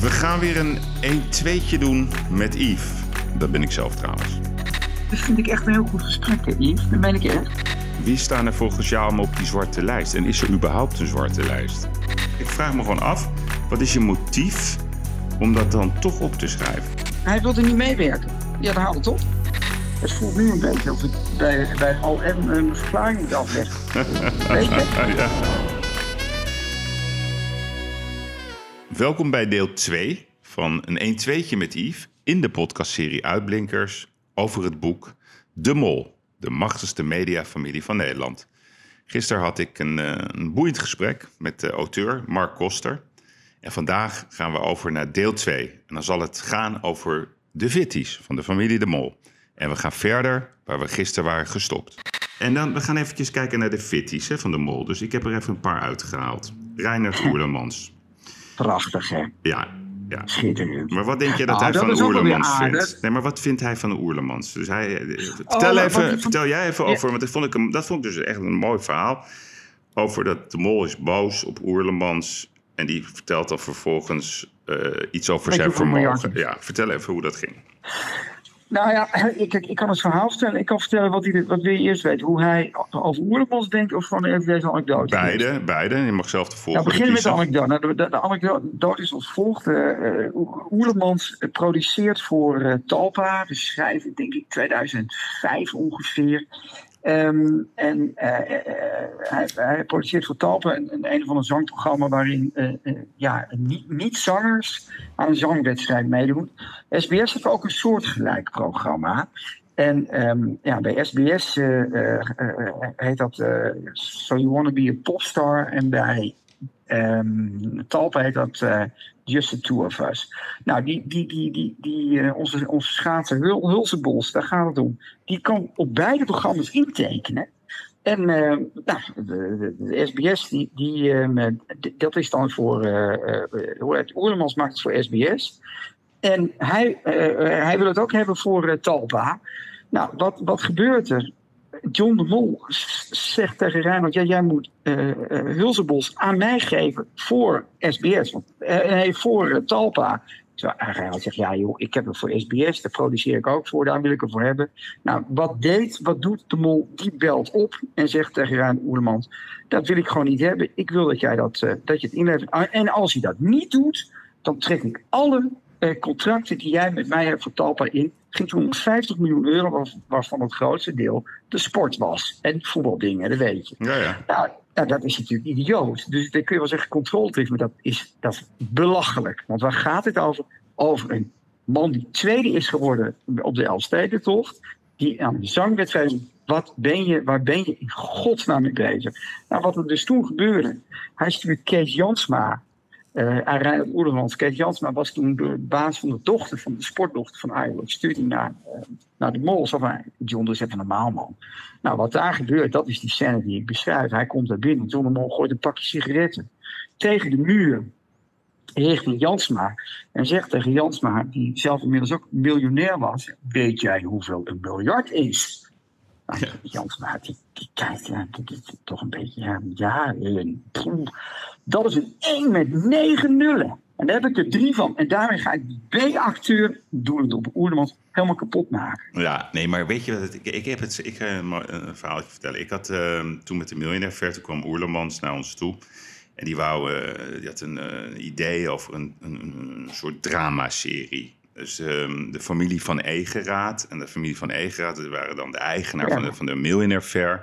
We gaan weer een 1-2'tje doen met Yves. Dat ben ik zelf trouwens. Dat vind ik echt een heel goed gesprek, hè, Yves. Dat ben ik echt. Wie staan er volgens jou allemaal op die zwarte lijst? En is er überhaupt een zwarte lijst? Ik vraag me gewoon af, wat is je motief om dat dan toch op te schrijven? Hij wilde niet meewerken. Ja, dan haal het op. Het voelt nu een beetje of ik bij OM een verklaring moet afleggen. Ja. Welkom bij deel 2 van een 1-2'tje met Yves in de podcastserie Uitblinkers over het boek De Mol, de machtigste mediafamilie van Nederland. Gisteren had ik een boeiend gesprek met de auteur Mark Koster. En vandaag gaan we over naar deel 2. En dan zal het gaan over de Vitties van de familie De Mol. En we gaan verder waar we gisteren waren gestopt. En dan, we gaan eventjes kijken naar de Vitties van De Mol. Dus ik heb er even een paar uitgehaald. Reinhold Oermans. Prachtig, hè? Ja. Schitterend. Maar wat denk je dat hij van de Oerlemans vindt? Nee, maar wat vindt hij van de Oerlemans? Dus vertel jij even over... Want dat vond ik dus echt een mooi verhaal. Over dat de Mol is boos op Oerlemans. En die vertelt dan vervolgens iets over zijn vermogen. Ja, vertel even hoe dat ging. Nou ja, ik kan het verhaal vertellen. Ik kan vertellen wat wil je eerst weten. Hoe hij over Oerlemans denkt of gewoon even deze anekdote. Beide. Je mag zelf de volgende kiezen. Beginnen met de anekdote. Nou, de anekdote is als volgt. Oerlemans produceert voor Talpa. We schrijven denk ik 2005 ongeveer. Hij produceert voor Talpa een of ander zangprogramma waarin niet-zangers aan een zangwedstrijd meedoen. SBS heeft ook een soortgelijk programma. En bij SBS heet dat So You Wanna Be a Popstar. En bij Talpa heet dat Just the Two of Us. Nou, onze schaatser Hulzebos, daar gaat het om. Die kan op beide programma's intekenen. En de SBS, dat is dan voor... Oerlemans maakt het voor SBS. En hij wil het ook hebben voor Talpa. Nou, wat gebeurt er? John de Mol zegt tegen Reinhold... Ja, jij moet Hulzebos aan mij geven voor SBS. Voor Talpa. Terwijl Reinhold zegt... Ja joh, ik heb hem voor SBS. Daar produceer ik ook voor. Daar wil ik hem voor hebben. Nou, wat doet de Mol? Die belt op en zegt tegen Reinhold Oerlemans... Dat wil ik gewoon niet hebben. Ik wil dat jij dat je het inlevert. En als hij dat niet doet... Dan trek ik alle... contracten die jij met mij hebt voor Talpa in... ging toen €50 miljoen, waarvan het grootste deel de sport was. En voetbaldingen, dat weet je. Ja. Nou, dat is natuurlijk idioot. Dus dan kun je wel zeggen controltrick, maar dat is belachelijk. Want waar gaat het over? Over een man die tweede is geworden op de Elfstedentocht... die aan de zangwedstrijd... Waar ben je in godsnaam mee bezig? Nou, wat er dus toen gebeurde... Hij stuurt Kees Jansma... aan Reinhold Oerlemans. Kees Jansma was toen de baas van de dochter van de sportdochter van Ireland. Studie naar de Mol. John, dus even normaal, man. Nou, wat daar gebeurt, dat is die scène die ik beschrijf. Hij komt daar binnen. John de Mol gooit een pakje sigaretten tegen de muur richting Jansma. En zegt tegen Jansma, die zelf inmiddels ook miljonair was: Weet jij hoeveel een miljard is? Nou, ja. Jansma, die kijkt, dat is toch een beetje, dat is een 1 met 9 nullen. En daar heb ik er 3 van. En daarmee ga ik die B-acteur, doelend op Oerlemans, helemaal kapot maken. Ja, nee, maar weet je wat, ik ga een verhaaltje vertellen. Ik had toen met de miljonair Verte kwam Oerlemans naar ons toe. En die had een idee over een soort dramaserie. Dus de familie van Egeraat. En de familie van Egeraat, dat waren dan de eigenaar van de Millionaire Fair.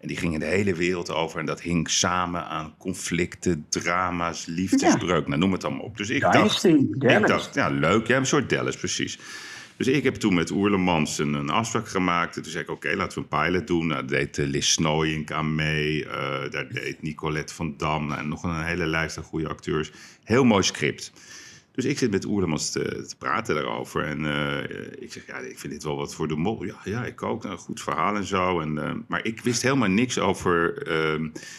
En die gingen de hele wereld over. En dat hing samen aan conflicten, drama's, liefdesbreuk. Ja. Nou, noem het allemaal op. Dus ik dacht, ja, leuk. Ja, een soort Dallas, precies. Dus ik heb toen met Oerlemans een afspraak gemaakt. En toen zei ik, oké, laten we een pilot doen. Nou, daar deed Lis Snooyink aan mee. Daar deed Nicolette van Dam. Nou, en nog een hele lijst aan goede acteurs. Heel mooi script. Dus ik zit met Oerlemans te praten daarover. En ik zeg, ja, ik vind dit wel wat voor de Mol. Ja, ik ook. Nou, goed verhaal en zo. Maar ik wist helemaal niks over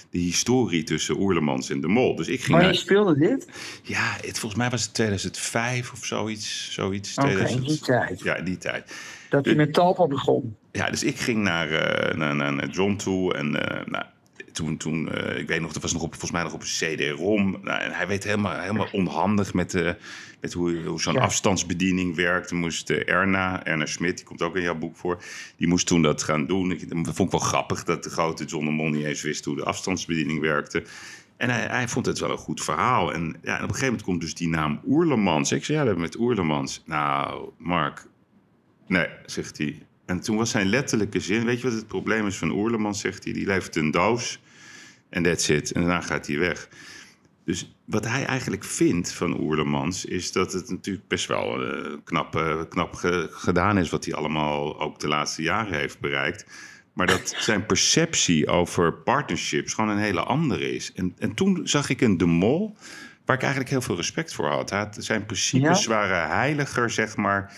de historie tussen Oerlemans en de Mol. Dus ik ging maar je speelde dit? Ja, volgens mij was het 2005 of zoiets. Oké, die tijd. Ja, die tijd. Dat je met Talpa begon. Ja, dus ik ging naar John toe en... toen ik weet nog, dat was nog volgens mij nog op een CD-ROM. Nou, en hij weet helemaal onhandig met hoe zo'n afstandsbediening werkt. Toen moest Erna Schmidt, die komt ook in jouw boek voor, die moest toen dat gaan doen. Dat vond ik wel grappig dat de grote John de Mol niet eens wist hoe de afstandsbediening werkte. En hij vond het wel een goed verhaal. En op een gegeven moment komt dus die naam Oerlemans. Ik zei, ja, dat met Oerlemans. Nou, Mark, nee, zegt hij. En toen was zijn letterlijke zin, weet je wat het probleem is van Oerlemans, zegt hij. Die levert een doos en that's it. En daarna gaat hij weg. Dus wat hij eigenlijk vindt van Oerlemans is dat het natuurlijk best wel knap gedaan is wat hij allemaal ook de laatste jaren heeft bereikt. Maar dat zijn perceptie over partnerships gewoon een hele andere is. En toen zag ik een De Mol, waar ik eigenlijk heel veel respect voor had. Zijn principes waren heiliger, zeg maar,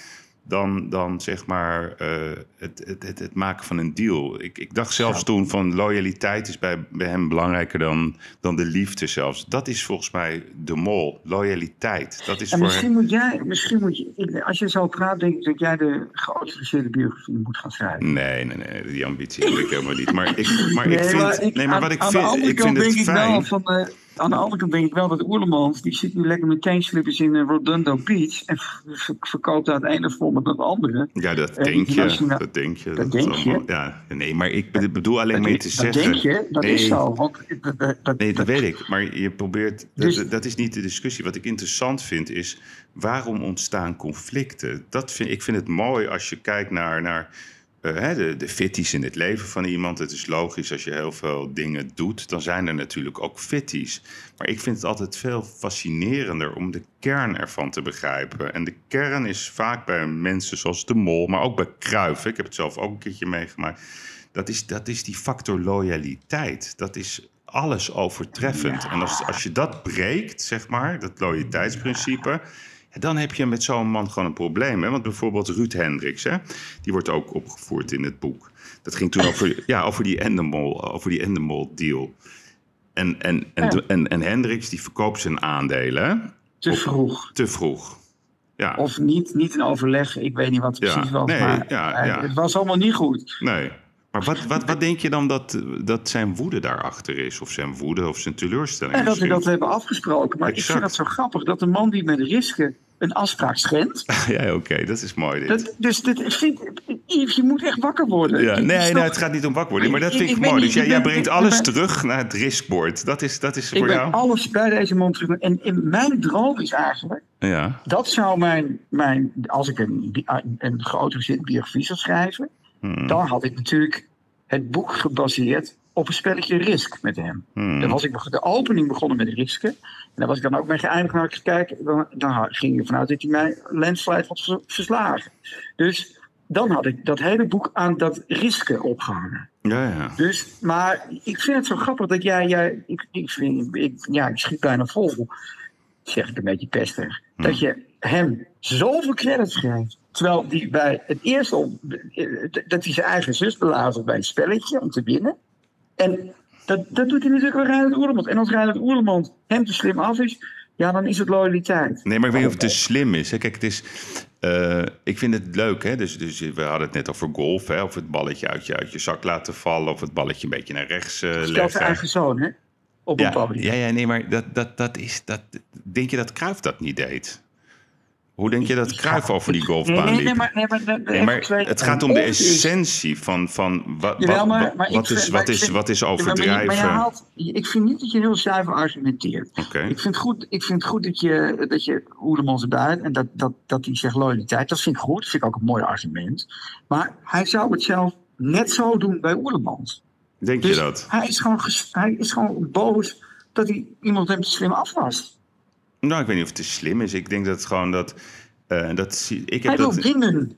dan zeg maar het maken van een deal. Ik dacht zelfs toen van loyaliteit is bij hem belangrijker dan de liefde zelfs. Dat is volgens mij De Mol, loyaliteit. Dat is en voor misschien hem... Misschien moet je, als je zo praat, denk ik dat jij de geautoriseerde biografie moet gaan schrijven. Nee, die ambitie heb ik helemaal niet. Aan de andere kant denk ik wel dat Oerlemans, die zit nu lekker met teenslippers in Redondo Beach en verkoopt daar het ene vol met het andere. Ja, dat denk je. Dat denk je. Ja, nee, maar ik bedoel alleen maar te zeggen. Dat denk je, dat is zo. Nee, dat weet ik. Maar je probeert, dat is niet de discussie. Wat ik interessant vind is, waarom ontstaan conflicten? Ik vind het mooi als je kijkt naar de fitties in het leven van iemand. Het is logisch, als je heel veel dingen doet, dan zijn er natuurlijk ook fitties. Maar ik vind het altijd veel fascinerender om de kern ervan te begrijpen. En de kern is vaak bij mensen zoals De Mol, maar ook bij Cruijff. Ik heb het zelf ook een keertje meegemaakt. Dat is die factor loyaliteit. Dat is alles overtreffend. Ja. En als je dat breekt, zeg maar, dat loyaliteitsprincipe, dan heb je met zo'n man gewoon een probleem. Hè? Want bijvoorbeeld Ruud Hendriks, hè? Die wordt ook opgevoerd in het boek. Dat ging toen over die En de Mol deal. En Hendriks die verkoopt zijn aandelen. Te vroeg. Ja. Of niet in overleg, ik weet niet wat het precies was. Nee, maar het was allemaal niet goed. Nee. Maar wat denk je dan dat zijn woede daarachter is? Of zijn woede of zijn teleurstelling? En dat we dat hebben afgesproken. Maar ik vind dat zo grappig. Dat een man die met risken een afspraak schendt. Ja, oké, dat is mooi dit. Yves, je moet echt wakker worden. Ja, het gaat niet om wakker worden. Maar dat vind ik mooi. Jij brengt alles terug naar het riskbord. Dat is voor jou? Ik breng alles bij deze man terug. En mijn droom is eigenlijk... Ja. Dat zou mijn als ik een geautoriseerde biografie zou schrijven... Dan had ik natuurlijk het boek gebaseerd op een spelletje Risk met hem. Dan was ik de opening begonnen met Risken. En daar was ik dan ook mee geëindigd. Maar als ik kijk, dan ging je vanuit dat hij mij landslide had verslagen. Dus dan had ik dat hele boek aan dat Risken opgehangen. Ja. Dus, maar ik vind het zo grappig dat jij ik schiet bijna vol. Zeg ik een beetje pestig. Dat je hem zoveel credits geeft. Terwijl die bij het eerste... dat hij zijn eigen zus belazert bij een spelletje om te winnen. En dat doet hij natuurlijk wel Reinhold Oerman. En als Reinhold Oerman hem te slim af is... ja, dan is het loyaliteit. Nee, maar ik weet niet of het te slim is. Hè? Kijk, het is... ik vind het leuk, hè? Dus we hadden het net over golf, hè? Of het balletje uit je zak laten vallen... of het balletje een beetje naar rechts leggen. Stelt zijn eigen zoon, hè? Op een podium. Ja, nee, maar dat is... Dat, denk je dat Cruijff dat niet deed? Hoe denk je dat Cruijff over die golfbaan liep? Nee, maar het gaat om de essentie van wat is overdrijven. Ik vind niet dat je heel zuiver argumenteert. Okay. Ik vind goed dat je Oerlemans erbij hebt en dat hij zegt loyaliteit. Dat vind ik goed. Dat vind ik ook een mooi argument. Maar hij zou het zelf net zo doen bij Oerlemans. Denk je dat? Hij is gewoon boos dat hij iemand hem slim afwast. Nou, ik weet niet of het te slim is. Ik denk dat gewoon dat... Hij wil winnen.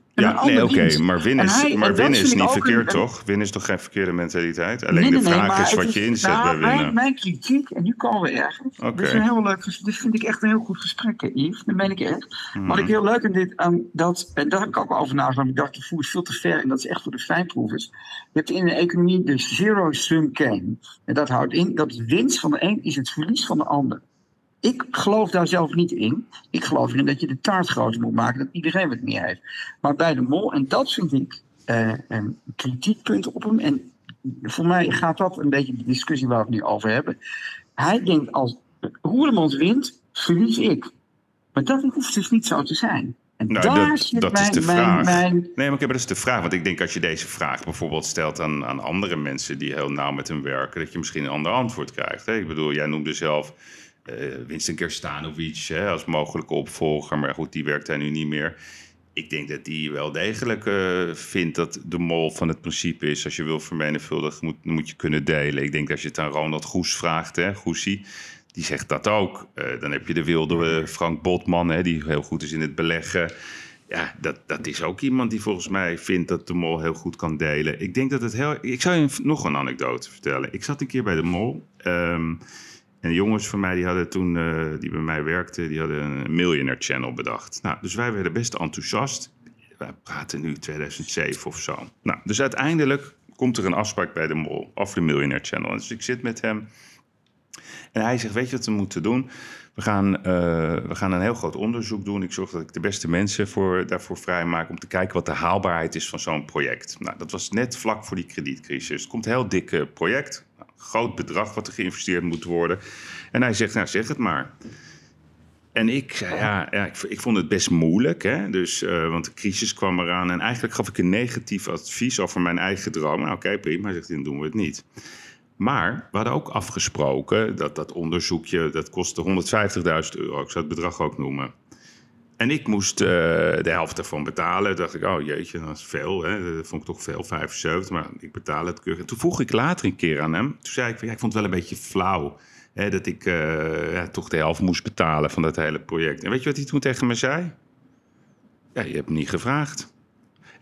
Maar winnen is niet verkeerd, toch? Winnen is toch geen verkeerde mentaliteit? Alleen de vraag is wat je inzet bij winnen. Mijn kritiek, en nu komen we ergens. Okay. Dit vind ik echt een heel goed gesprek, Yves. Dat meen ik echt. Wat ik heel leuk aan dit... en daar heb ik ook over nagedacht. Ik dacht, de voer is veel te ver. En dat is echt voor de fijnproevers. Je hebt in de economie de zero-sum game. En dat houdt in dat de winst van de een is het verlies van de ander. Ik geloof daar zelf niet in. Ik geloof erin dat je de taart groter moet maken, dat iedereen het meer heeft. Maar bij De Mol, en dat vind ik een kritiekpunt op hem... en voor mij gaat dat een beetje de discussie waar we het nu over hebben. Hij denkt, als Oerlemans wint, verlies ik. Maar dat hoeft dus niet zo te zijn. En nou, dat is de vraag. Want ik denk, als je deze vraag bijvoorbeeld stelt aan andere mensen die heel nauw met hem werken, dat je misschien een ander antwoord krijgt. Hè? Ik bedoel, jij noemde zelf Winston Kerstanovic als mogelijke opvolger. Maar goed, die werkt hij nu niet meer. Ik denk dat die wel degelijk vindt dat de Mol van het principe is, als je wil vermenigvuldigen, moet je kunnen delen. Ik denk, als je het aan Ronald Goes vraagt, hè, Goesie, die zegt dat ook. Dan heb je de wilde Frank Botman, hè, die heel goed is in het beleggen. Ja, dat is ook iemand die volgens mij vindt dat de Mol heel goed kan delen. Ik denk dat het heel... Ik zou je nog een anekdote vertellen. Ik zat een keer bij de Mol. En de jongens van mij, die hadden toen, die bij mij werkten, die hadden een Millionaire Channel bedacht. Nou, dus wij werden best enthousiast. Wij praten nu 2007 of zo. Nou, dus uiteindelijk komt er een afspraak bij de Mol af de Millionaire Channel. Dus ik zit met hem. En hij zegt, weet je wat we moeten doen? We gaan een heel groot onderzoek doen. Ik zorg dat ik de beste mensen daarvoor vrijmaak om te kijken wat de haalbaarheid is van zo'n project. Nou, dat was net vlak voor die kredietcrisis. Het komt een heel dik project. Nou, groot bedrag wat er geïnvesteerd moet worden. En hij zegt, nou zeg het maar. En ik zei, ik vond het best moeilijk. Hè? Dus, want de crisis kwam eraan. En eigenlijk gaf ik een negatief advies over mijn eigen droom. Nou, oké, prima. Hij zegt, dan doen we het niet. Maar we hadden ook afgesproken dat onderzoekje, dat kostte €150.000. Ik zou het bedrag ook noemen. En ik moest de helft ervan betalen. Toen dacht ik, oh jeetje, dat is veel. Hè? Dat vond ik toch veel, 75. Maar ik betaal het keurig. En toen vroeg ik later een keer aan hem. Toen zei ik, ik vond het wel een beetje flauw. Hè, dat ik toch de helft moest betalen van dat hele project. En weet je wat hij toen tegen me zei? Ja, je hebt me niet gevraagd.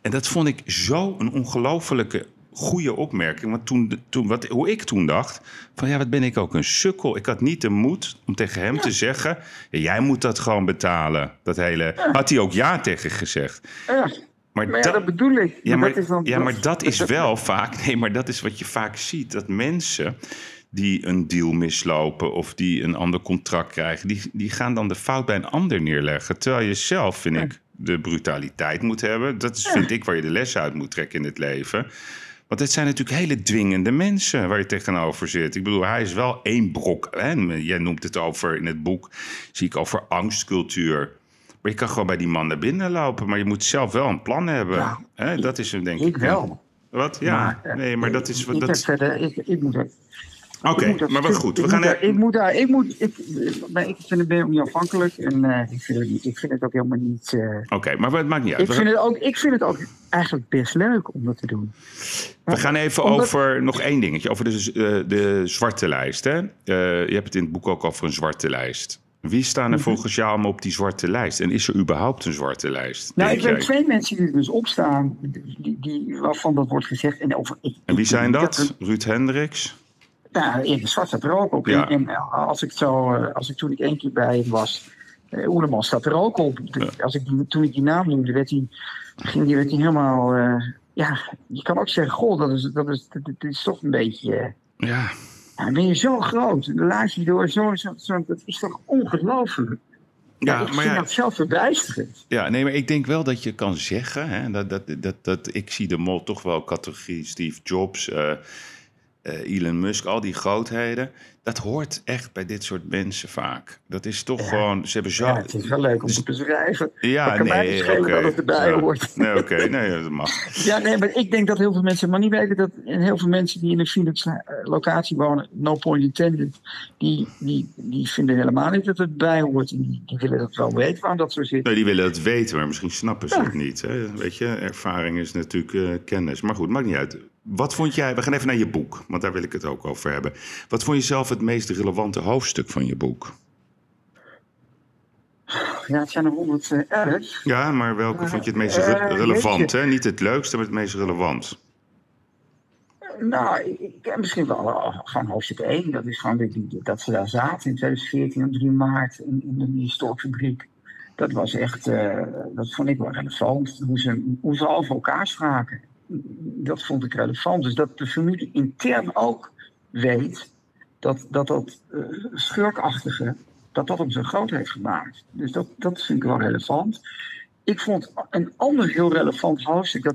En dat vond ik zo een ongelofelijke goede opmerking, want hoe ik toen dacht, van ja, wat ben ik ook een sukkel. Ik had niet de moed om tegen hem te zeggen, ja, jij moet dat gewoon betalen. Dat hele, had hij ook ja tegen gezegd. Ja. Maar dat bedoel ik. Ja, maar dat is wel vaak, nee, maar dat is wat je vaak ziet, dat mensen die een deal mislopen of die een ander contract krijgen, die gaan dan de fout bij een ander neerleggen. Terwijl je zelf, vind ik, de brutaliteit moet hebben. Dat is, vind ik, waar je de les uit moet trekken in het leven. Want het zijn natuurlijk hele dwingende mensen waar je tegenover zit. Ik bedoel, hij is wel één brok. Hè? Jij noemt het over, in het boek zie ik over angstcultuur. Maar je kan gewoon bij die man naar binnen lopen. Maar je moet zelf wel een plan hebben. Ja, hè? Dat is hem, denk ik. Ik wel. Wat? Ja, maar, nee, maar dat is... Ik moet het. Oké, maar wat goed. Ik vind het ben niet afhankelijk en ik vind het ook helemaal niet... Oké, maar het maakt niet uit. Ik vind het ook eigenlijk best leuk om dat te doen. We gaan even over nog één dingetje, over de zwarte lijst. Hè? Je hebt het in het boek ook over een zwarte lijst. Wie staan er volgens jou allemaal op die zwarte lijst? En is er überhaupt een zwarte lijst? Nou, ik weet twee mensen die er dus opstaan, waarvan dat wordt gezegd. En wie zijn dat? Ruud Hendriks? Nou, Erik Zwart staat er ook op. Ja. En toen ik één keer bij hem was, Oerlemans staat er ook op. Ja. Toen ik die naam noemde, werd hij helemaal... je kan ook zeggen, goh, dat is toch een beetje... Ja. Nou, ben je zo groot, de laatste door, dat is toch ongelooflijk. Ja, ik vind dat zelf verbijsterend. Ja, nee, maar ik denk wel dat je kan zeggen... Hè, dat ik zie de Mol toch wel categorie Steve Jobs... Elon Musk, al die grootheden, dat hoort echt bij dit soort mensen vaak. Dat is toch gewoon... Ze hebben zo... het is wel leuk om te beschrijven. Ja, dat kan mij niet schelen dat het erbij hoort. Nee, oké, dat mag. Ja, nee, maar ik denk dat heel veel mensen maar niet weten dat... En heel veel mensen die in een Phoenix locatie wonen, no point intended, die vinden helemaal niet dat het erbij hoort. Die willen dat wel weten waarom dat zo zit. Nee, die willen dat weten, maar misschien snappen ze het niet. Hè? Weet je, ervaring is natuurlijk kennis. Maar goed, maakt niet uit. Wat vond jij, we gaan even naar je boek, want daar wil ik het ook over hebben. Wat vond je zelf het meest relevante hoofdstuk van je boek? Ja, het zijn er 111. Ja, maar welke vond je het meest relevant? Hè? Niet het leukste, maar het meest relevant. Nou, misschien wel van hoofdstuk 1. Dat is gewoon dat ze daar zaten in 2014 op 3 maart in de stoorfabriek. Dat was echt, dat vond ik wel relevant. Hoe ze over elkaar spraken. Dat vond ik relevant. Dus dat de familie intern ook weet dat schurkachtige, dat hem zo groot heeft gemaakt. Dus dat vind ik wel relevant. Ik vond een ander heel relevant hoofdstuk,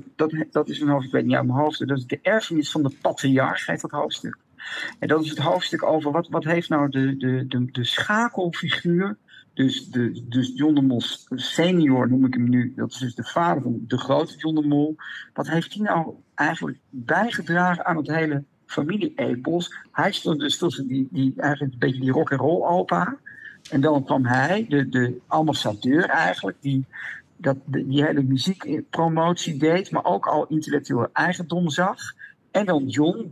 dat is een hoofdstuk, ik weet niet uit mijn hoofdstuk, dat is de erfenis van de patriarch, heet dat hoofdstuk. En dat is het hoofdstuk over wat heeft nou de schakelfiguur, dus John de Mol senior noem ik hem nu, dat is dus de vader van de grote John de Mol. Wat heeft hij nou eigenlijk bijgedragen aan het hele familie-epos? Hij stond dus tussen die eigenlijk een beetje die rock-and-roll opa. En dan kwam hij, de ambassadeur eigenlijk, die hele muziekpromotie deed, maar ook al intellectueel eigendom zag. En dan John,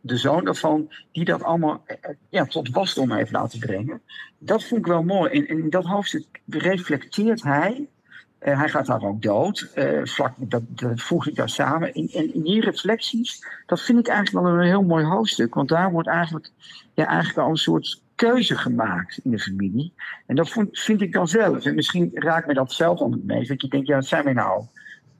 de zoon daarvan, die dat allemaal tot wasdom heeft laten brengen. Dat vond ik wel mooi. En in dat hoofdstuk reflecteert hij. Hij gaat daar ook dood. Dat voeg ik daar samen. En in die reflecties, dat vind ik eigenlijk wel een heel mooi hoofdstuk. Want daar wordt eigenlijk al een soort keuze gemaakt in de familie. En dat vind ik dan zelf. En misschien raakt me dat zelf aan het meest. Dat je denkt, ja, wat zijn we nou?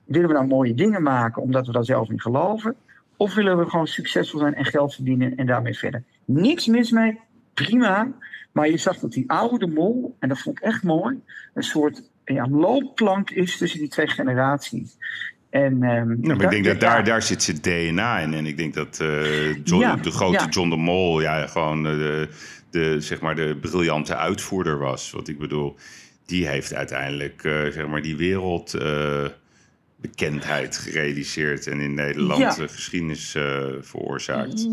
Willen we nou mooie dingen maken omdat we daar zelf in geloven? Of willen we gewoon succesvol zijn en geld verdienen en daarmee verder? Niks mis mee, prima. Maar je zag dat die oude de Mol, en dat vond ik echt mooi, een soort loopplank is tussen die twee generaties. Ik denk dat daar zit zijn DNA in. En ik denk dat John de Mol gewoon de briljante uitvoerder was. Wat ik bedoel, die heeft uiteindelijk die wereldbekendheid gerealiseerd en in Nederland geschiedenis veroorzaakt.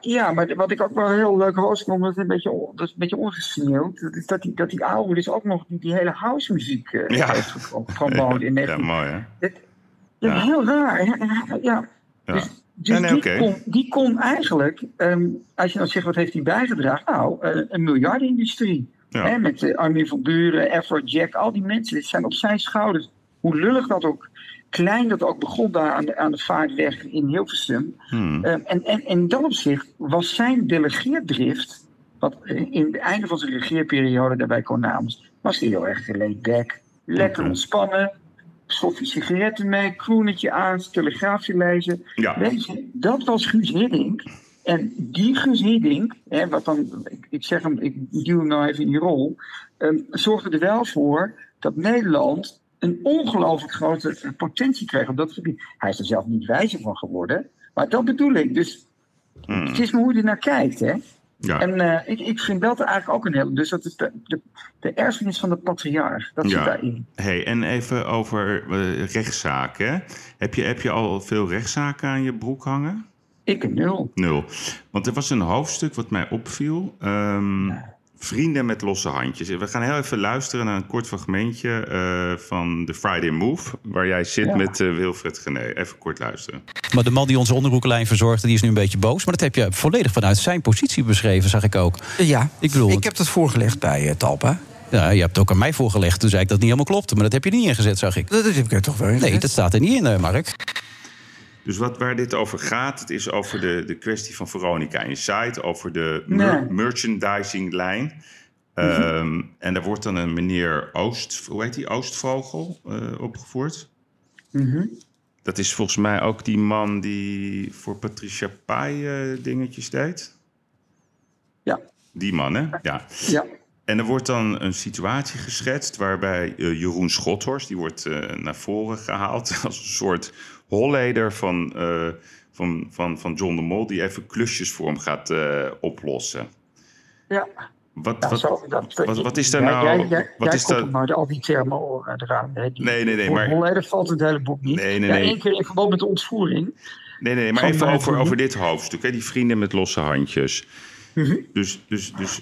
Ja, maar wat ik ook wel heel leuk was, omdat het een beetje ongesneeuwd, is dat die oude dus ook nog die hele housemuziek heeft gepromoot in Nederland. Ja, mooi hè? Dat is heel raar. Ja. Die kon eigenlijk, als je dan zegt wat heeft hij bijgedragen? Nou, een miljardenindustrie. Ja. Hè, met de Armin van Buren, Afrojack, al die mensen. Dit zijn op zijn schouders. Hoe lullig dat ook, klein dat ook begon daar aan de vaartweg in Hilversum. En in dat opzicht was zijn delegeerdrift, wat in het einde van zijn regeerperiode daarbij kon namens, was hij heel erg laid back. Lekker ontspannen. Stofje sigaretten mee, kroenetje aan, telegraafje lezen. Ja. Weet je, dat was Guus Hiddink. En die Guus Hiddink, wat dan, ik duw hem nou even in die rol, zorgde er wel voor dat Nederland een ongelooflijk grote potentie kreeg op dat gebied. Hij is er zelf niet wijzer van geworden, maar dat bedoel ik. Dus het is maar hoe je er naar kijkt, hè. Ja. En ik vind dat eigenlijk ook een hele. Dus dat is de erfenis van de patriarch. Dat zit daarin. Hey, en even over rechtszaken. Heb je al veel rechtszaken aan je broek hangen? Ik heb 0. 0. Want er was een hoofdstuk wat mij opviel. Vrienden met losse handjes. We gaan heel even luisteren naar een kort fragmentje van de Friday Move, waar jij zit met Wilfred Gené. Even kort luisteren. Maar de man die onze onderbroekenlijn verzorgde, die is nu een beetje boos. Maar dat heb je volledig vanuit zijn positie beschreven, zag ik ook. Ja, ik heb dat voorgelegd bij Talpa. Ja, je hebt het ook aan mij voorgelegd, toen zei ik dat niet helemaal klopte. Maar dat heb je niet ingezet, zag ik. Dat heb ik er toch wel ingezet? Nee, dat staat er niet in, Mark. Dus waar dit over gaat, het is over de kwestie van Veronica Inside, over de merchandisinglijn. En daar wordt dan een meneer Oostvogel opgevoerd. Mm-hmm. Dat is volgens mij ook die man die voor Patricia Pai dingetjes deed. Ja. Die man, hè? Ja. Ja. En er wordt dan een situatie geschetst waarbij Jeroen Schothorst, die wordt naar voren gehaald als een soort holleder van John de Mol, die even klusjes voor hem gaat oplossen. Ja. Wat is daar nou? Jij komt hem maar al die termen eraan. Nee. Maar holleder valt het hele boek niet. Nee. Eén keer in verband met de ontvoering. Nee, maar even over dit hoofdstuk. Hè, die vrienden met losse handjes. Mm-hmm. Dus...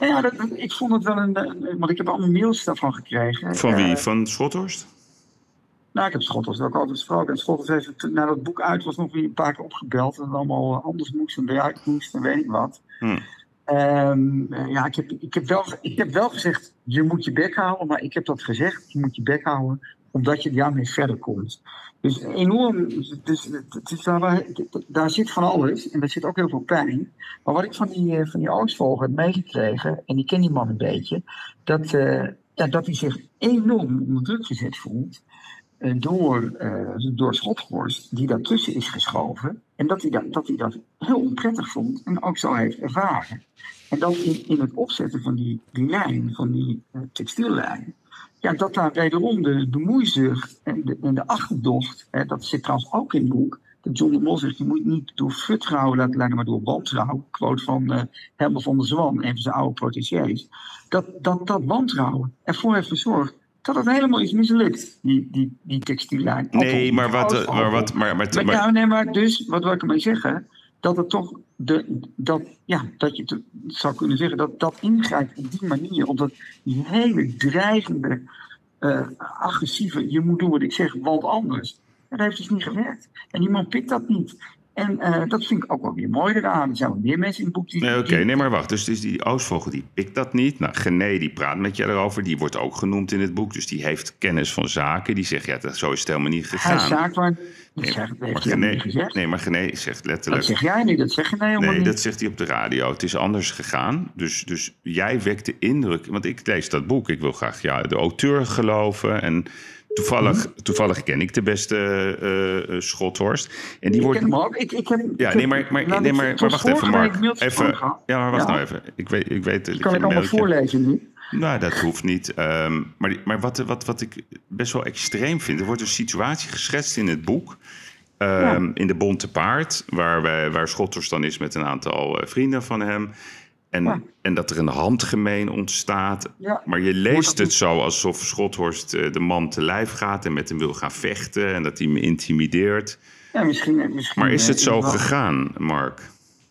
Ja, ik vond het wel een... Want ik heb allemaal mails daarvan gekregen. Van wie? Van Schothorst? Nou, ik heb Schothorst ook altijd gesproken. En Schothorst heeft na dat boek uit was nog weer een paar keer opgebeld. En het allemaal anders moest en eruit moest en weet ik wat. Ik heb wel gezegd, je moet je bek houden. Maar ik heb dat gezegd, je moet je bek houden. Omdat je daarmee verder komt. Dus enorm, daar zit van alles en daar zit ook heel veel pijn. Maar wat ik van die Oostvogel heb meegekregen, en ik ken die man een beetje, dat hij zich enorm onder druk gezet voelt door Schothorst, die daartussen is geschoven. En dat hij dat heel onprettig vond en ook zo heeft ervaren. En dan in het opzetten van die lijn, van die textiellijn, Ja, dat daar wederom de bemoeizucht en de achterdocht, dat zit trouwens ook in het boek, dat John de Mol zegt, je moet niet door futrouwen laten leiden, maar door wantrouwen. Quote van Herman van der Zwan, een van zijn oude protégés. Dat wantrouwen ervoor heeft gezorgd dat het helemaal is mislukt, die textiellijn. Nee, maar wat... wat wil ik ermee zeggen? Dat het toch... Dat je zou kunnen zeggen dat ingrijpt op die manier. Omdat die hele dreigende, agressieve, je moet doen wat ik zeg, want anders. Dat heeft dus niet gewerkt. En die man pikt dat niet. En dat vind ik ook wel weer mooi eraan. Er zijn wel meer mensen in het boek die... Nee, maar wacht. Dus het is die Oostvogel, die pikt dat niet. Nou, Gené, die praat met je erover. Die wordt ook genoemd in het boek. Dus die heeft kennis van zaken. Die zegt, ja, zo is het helemaal niet gegaan. Hij is zaakwaard. Maar Gené zegt letterlijk... Dat zeg jij niet, dat zeg Gené helemaal niet. Nee, dat zegt hij op de radio. Het is anders gegaan. Dus jij wekt de indruk... Want ik lees dat boek. Ik wil graag de auteur geloven en... Toevallig ken ik de beste Schothorst. En die wordt... Ik ken hem ook. Wacht even, Mark. Ik weet, dat kan ik allemaal voorlezen nu? Nou, dat hoeft niet. Maar wat ik best wel extreem vind... Er wordt een situatie geschetst in het boek... in de Bonte Paard... waar Schothorst dan is met een aantal vrienden van hem... En dat er een handgemeen ontstaat. Ja. Maar je leest het zo alsof Schothorst de man te lijf gaat... en met hem wil gaan vechten en dat hij hem intimideert. Ja, misschien, maar is het zo gegaan, Mark?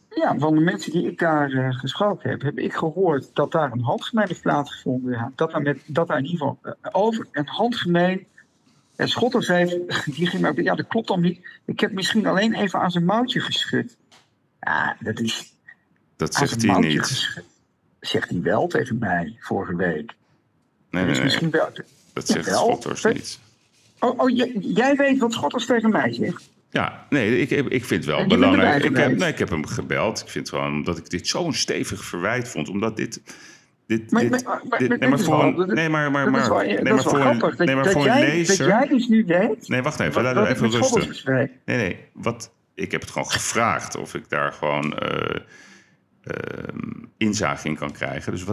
Ja, van de mensen die ik daar gesproken heb... heb ik gehoord dat daar een handgemeen heeft plaatsgevonden. Ja, dat daar in ieder geval over een handgemeen... En Schothorst ging maar... Ja, dat klopt dan niet. Ik heb misschien alleen even aan zijn mouwtje geschud. Ja, dat is... Dat zegt hij niet. Zegt hij wel tegen mij vorige week. Nee. Wel, dat zegt Schothorst niet. Oh, jij weet wat Schothorst tegen mij zegt? Ja, nee, ik vind het wel belangrijk. Ik heb hem gebeld. Ik vind gewoon omdat ik dit zo'n stevig verwijt vond. Omdat dit... Maar voor een lezer... Dat jij dus nu weet... Nee, wacht even. Laten we even rustig. Ik heb het gewoon gevraagd of ik daar gewoon... inzage in kan krijgen. Dus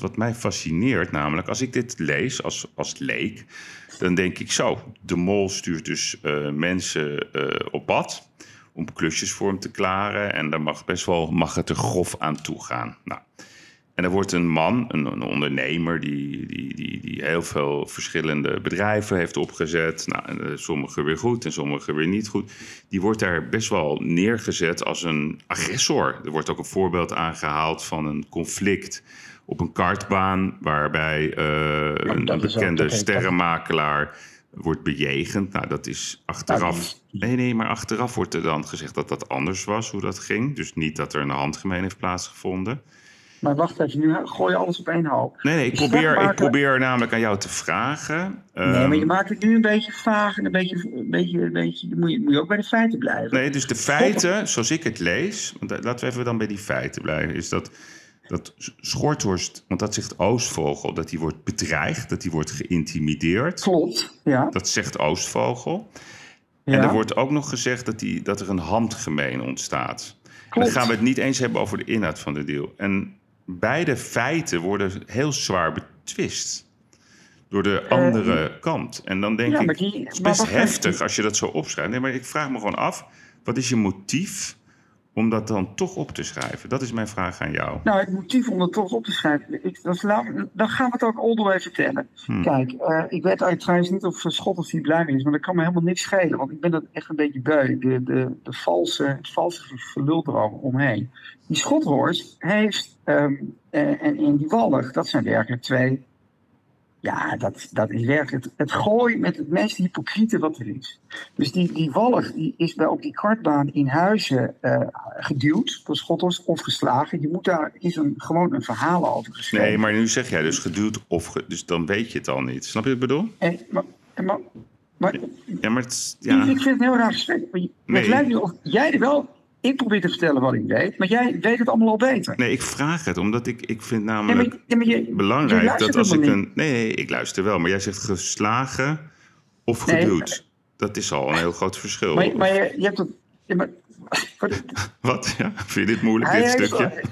wat mij fascineert namelijk... als ik dit lees als leek... dan denk ik zo... De Mol stuurt dus mensen op pad... om klusjes voor hem te klaren... en daar mag het er grof aan toe gaan. Nou, en er wordt een man, een ondernemer... die heel veel verschillende bedrijven heeft opgezet... Nou, sommige weer goed en sommige weer niet goed... die wordt daar best wel neergezet als een agressor. Er wordt ook een voorbeeld aangehaald van een conflict... op een kartbaan waarbij een bekende sterrenmakelaar... wordt bejegend. Nou, dat is achteraf... Maar achteraf wordt er dan gezegd dat dat anders was, hoe dat ging. Dus niet dat er een handgemeen heeft plaatsgevonden... Maar wacht even, nu gooi je alles op één hoop. Ik probeer namelijk aan jou te vragen. Maar je maakt het nu een beetje vaag en een beetje moet je ook bij de feiten blijven. Nee, dus de feiten, zoals ik het lees... Want laten we even dan bij die feiten blijven... is dat Schothorst, want dat zegt Oostvogel... dat hij wordt bedreigd, dat hij wordt geïntimideerd. Klopt, ja. Dat zegt Oostvogel. Ja. En er wordt ook nog gezegd dat er een handgemeen ontstaat. Klopt. Dan gaan we het niet eens hebben over de inhoud van de deal. En... Beide feiten worden heel zwaar betwist door de andere kant. En dan denk ik, het is best heftig als je dat zo opschrijft. Nee, maar ik vraag me gewoon af, wat is je motief om dat dan toch op te schrijven? Dat is mijn vraag aan jou. Nou, het motief om dat toch op te schrijven, dan gaan we het ook all the way vertellen. Kijk, ik weet trouwens niet of Schothorst niet blij mee is, maar dat kan me helemaal niks schelen. Want ik ben dat echt een beetje beu, het valse gelul eromheen. Die Schothorst heeft... en die Wallig, dat zijn werkelijk twee... Ja, dat is werkelijk het gooien met het meest hypocriete wat er is. Dus die Wallig die is op die kartbaan in Huizen geduwd door Schothorst of geslagen. Je moet daar gewoon een verhaal over geschreven. Nee, maar nu zeg jij dus geduwd of... dus dan weet je het al niet. Snap je wat ik bedoel? Maar ik vind het heel raar gesprek. Het lijkt nu of jij er wel... Ik probeer te vertellen wat ik weet, maar jij weet het allemaal al beter. Nee, ik vraag het, omdat ik vind namelijk belangrijk dat als ik een... Nee, ik luister wel, maar jij zegt geslagen of geduwd. Dat is al een heel groot verschil. Maar je hebt het... Wat? Ja, vind je dit moeilijk, dit stukje?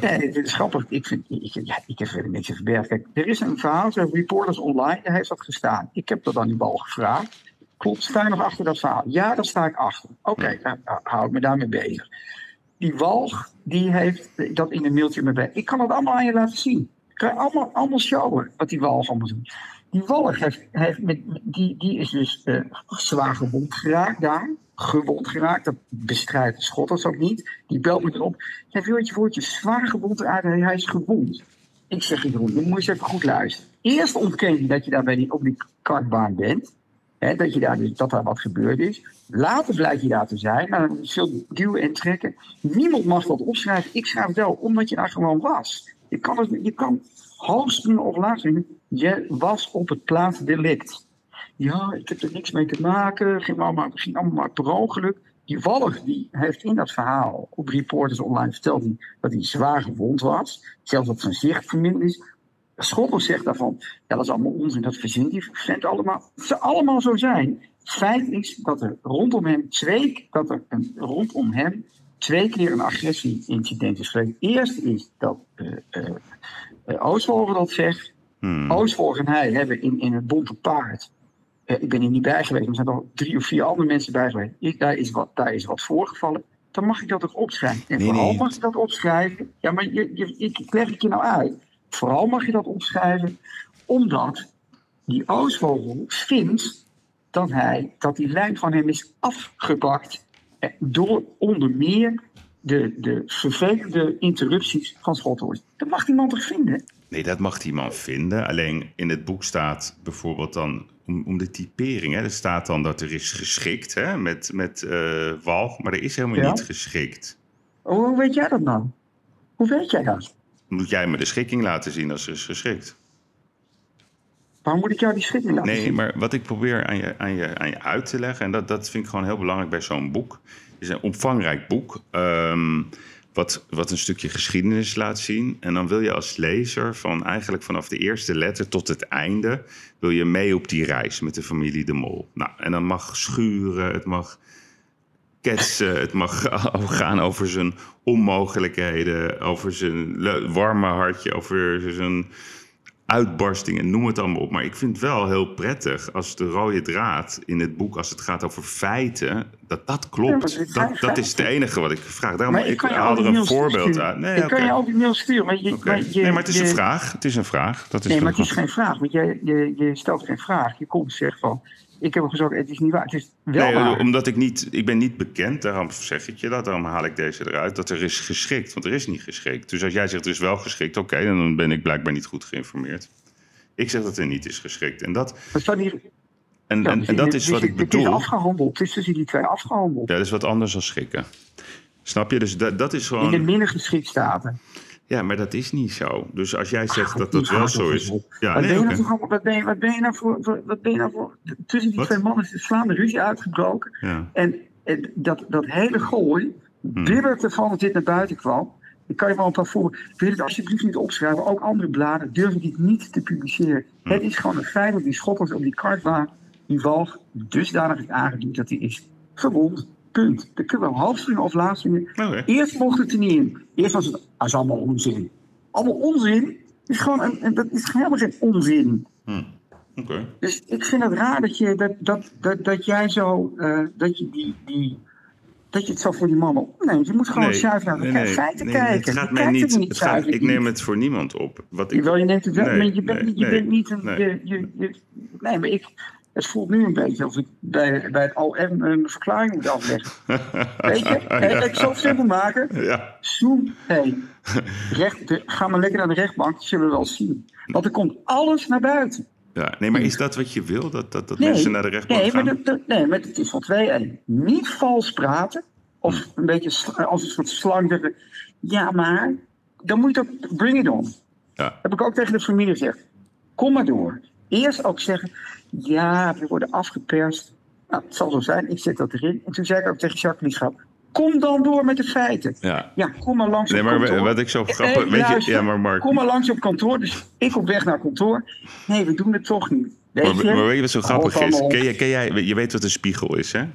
Nee, dit is grappig. Ik heb verder niks te verbergen. Kijk, er is een verhaal, Reporters Online, daar heeft dat gestaan. Ik heb dat aan die bal gevraagd. Klopt, sta je nog achter dat verhaal? Ja, daar sta ik achter. Oké, dan hou ik me daarmee bezig. Die Walg, die heeft dat in een mailtje met mij. Ik kan dat allemaal aan je laten zien. Ik kan allemaal showen wat die Walg allemaal doet. Die Wallig die is dus zwaar gewond geraakt daar. Gewond geraakt, dat bestrijdt de Schothorst ook niet. Die belt me erop. Hij wil je woordje zwaar gewond uit, hij is gewond. Ik zeg, Jeroen, dan moet je eens even goed luisteren. Eerst ontkent hij dat je daar op die kartbaan bent. Hè, dat daar wat gebeurd is. Later blijkt je daar te zijn. Maar dan zult je duwen en trekken. Niemand mag dat opschrijven. Ik schrijf het wel, omdat je daar gewoon was. Je kan hoogst doen of laagst doen. Je was op het plaatsdelict. Ja, ik heb er niks mee te maken. Misschien allemaal maar per ongeluk. Die Wallig, die heeft in dat verhaal op Reporters Online verteld dat hij zwaar gewond was. Zelfs dat zijn zicht verminderd is. Schothorst zegt daarvan, dat is allemaal onzin. Dat verzint die vent allemaal. Ze allemaal zo zijn. Feit is dat er rondom hem twee keer een agressie-incident is geweest. Eerst is dat Oostvogel dat zegt. Oostvogel en hij hebben in het Bonte Paard... Ik ben er niet bij geweest, maar er zijn nog 3 of 4 andere mensen bij geweest. Daar is wat voorgevallen. Dan mag ik dat ook opschrijven. En vooral mag je dat opschrijven. Ja, maar ik leg het je nou uit. Vooral mag je dat opschrijven, omdat die Oostvogel vindt dat die lijn van hem is afgepakt door onder meer de vervelende interrupties van Schothorst. Dat mag die man toch vinden? Nee, dat mag die man vinden. Alleen in het boek staat bijvoorbeeld dan om de typering. Hè, er staat dan dat er is geschikt hè, met Walg, maar er is helemaal niet geschikt. Hoe weet jij dat nou? Hoe weet jij dat? Moet jij me de schikking laten zien als er is geschikt? Waarom moet ik jou die schikking laten zien? Nee, maar wat ik probeer aan je uit te leggen, en dat vind ik gewoon heel belangrijk bij zo'n boek. Het is een omvangrijk boek. Wat een stukje geschiedenis laat zien. En dan wil je als lezer eigenlijk vanaf de eerste letter tot het einde... wil je mee op die reis met de familie de Mol. Nou, en dan mag schuren, het mag ketsen... het mag gaan over zijn onmogelijkheden... over zijn warme hartje, over zijn uitbarstingen. Noem het allemaal op. Maar ik vind het wel heel prettig als de rode draad in het boek... als het gaat over feiten, dat klopt. Ja, dat is het enige wat ik vraag. Daarom ik haal er een voorbeeld uit. Nee, ik kan je al die mail sturen. Maar maar het is een vraag. Het is een vraag. Maar het is geen vraag. Want je stelt geen vraag. Je komt zeggen van... Ik heb gezegd, het is niet waar. Het is wel waar. Omdat ik ben niet bekend, daarom zeg ik je dat. Daarom haal ik deze eruit. Dat er is geschikt, want er is niet geschikt. Dus als jij zegt, er is wel geschikt, oké, dan ben ik blijkbaar niet goed geïnformeerd. Ik zeg dat er niet is geschikt. En dat... En dat is wat ik bedoel. Het is afgehandeld. Het is tussen die twee afgehandeld. Ja, dat is wat anders dan schikken. Snap je? Dus dat is gewoon... In de minder geschikt staten. Ja, maar dat is niet zo. Dus als jij zegt dat wel zo is... Ja, wat ben je nou voor... Tussen die twee mannen is de slaande ruzie uitgebroken. Ja. En dat hele gooi... bibbert ervan dat dit naar buiten kwam. Ik kan je wel een paar voorbeelden... Wil je het alsjeblieft niet opschrijven? Ook andere bladen durven dit niet te publiceren. Het is gewoon een feit dat die Schothorst op die kartbaan... die Walg dusdanig is aangeduid dat hij is gewond. Punt. Dan kunnen we halfstringen of laatstringen. Okay. Eerst mocht het er niet in. Eerst was het allemaal onzin. Allemaal onzin? Is gewoon dat is helemaal geen onzin. Okay. Dus ik vind het raar dat je het zo voor die mannen opneemt. Je moet gewoon zuiver naar elkaar feiten kijken. Het gaat mij niet. Ik neem het voor niemand op. Je neemt het wel. Het voelt nu een beetje alsof ik bij het OM een verklaring moet afleggen. Weet je? Ik zal het simpel maken. Ja. Zoom heen. Ga maar lekker naar de rechtbank. Dat zullen we wel zien. Want er komt alles naar buiten. Ja, nee, maar is dat wat je wil? Dat mensen naar de rechtbank gaan? Maar het is van 2-1. Niet vals praten. Of een beetje als een soort slang. Ja, maar. Dan moet je dat... Bring it on. Ja. Heb ik ook tegen de familie gezegd. Kom maar door. Eerst ook zeggen... Ja, we worden afgeperst. Nou, het zal zo zijn, ik zet dat erin. En toen zei ik ook tegen Jacques Lieschap... Kom dan door met de feiten. Ja kom maar langs op kantoor. Wat ik zo grappig... Mark... Kom maar langs op kantoor. Dus ik op weg naar kantoor. Nee, we doen het toch niet. Maar weet je wat zo grappig is? Je weet wat een spiegel is, hè?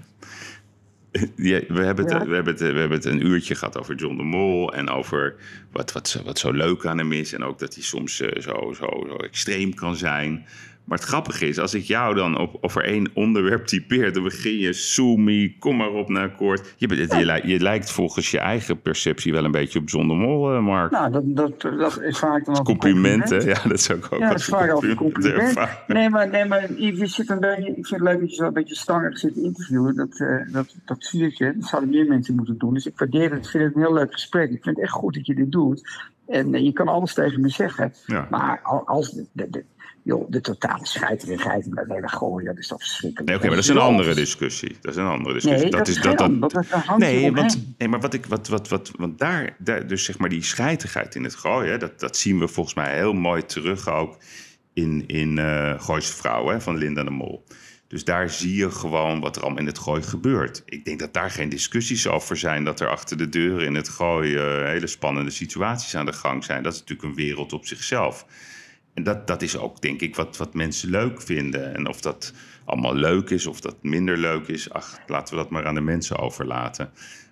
We hebben het een uurtje gehad over John de Mol en over wat zo leuk aan hem is. En ook dat hij soms zo extreem kan zijn. Maar het grappige is, als ik jou dan over één onderwerp typeer, dan begin je soemie, kom maar op naar akkoord. Je lijkt volgens je eigen perceptie wel een beetje op John de Mol, Mark. Nou, dat is vaak dan complimenten. Ja, dat zou ik ook als compliment. Nee, maar je zit een beetje, ik vind het leuk dat je zo een beetje stangerig zit te interviewen. Dat viertje, dat zouden meer mensen moeten doen. Dus ik waardeer het, vind het een heel leuk gesprek. Ik vind het echt goed dat je dit doet. En je kan alles tegen me zeggen. Ja. Maar als de totale scheiterigheid met hele gooi, dat is toch verschrikkelijk. Nee, maar dat is een andere discussie. Want daar, dus zeg maar die scheitigheid in het gooien, dat zien we volgens mij heel mooi terug ook in Gooise Vrouw, hè, van Linda de Mol. Dus daar zie je gewoon wat er allemaal in het gooi gebeurt. Ik denk dat daar geen discussies over zijn, dat er achter de deuren in het gooi hele spannende situaties aan de gang zijn. Dat is natuurlijk een wereld op zichzelf. En dat is ook, denk ik, wat mensen leuk vinden. En of dat allemaal leuk is, of dat minder leuk is, ach, laten we dat maar aan de mensen overlaten.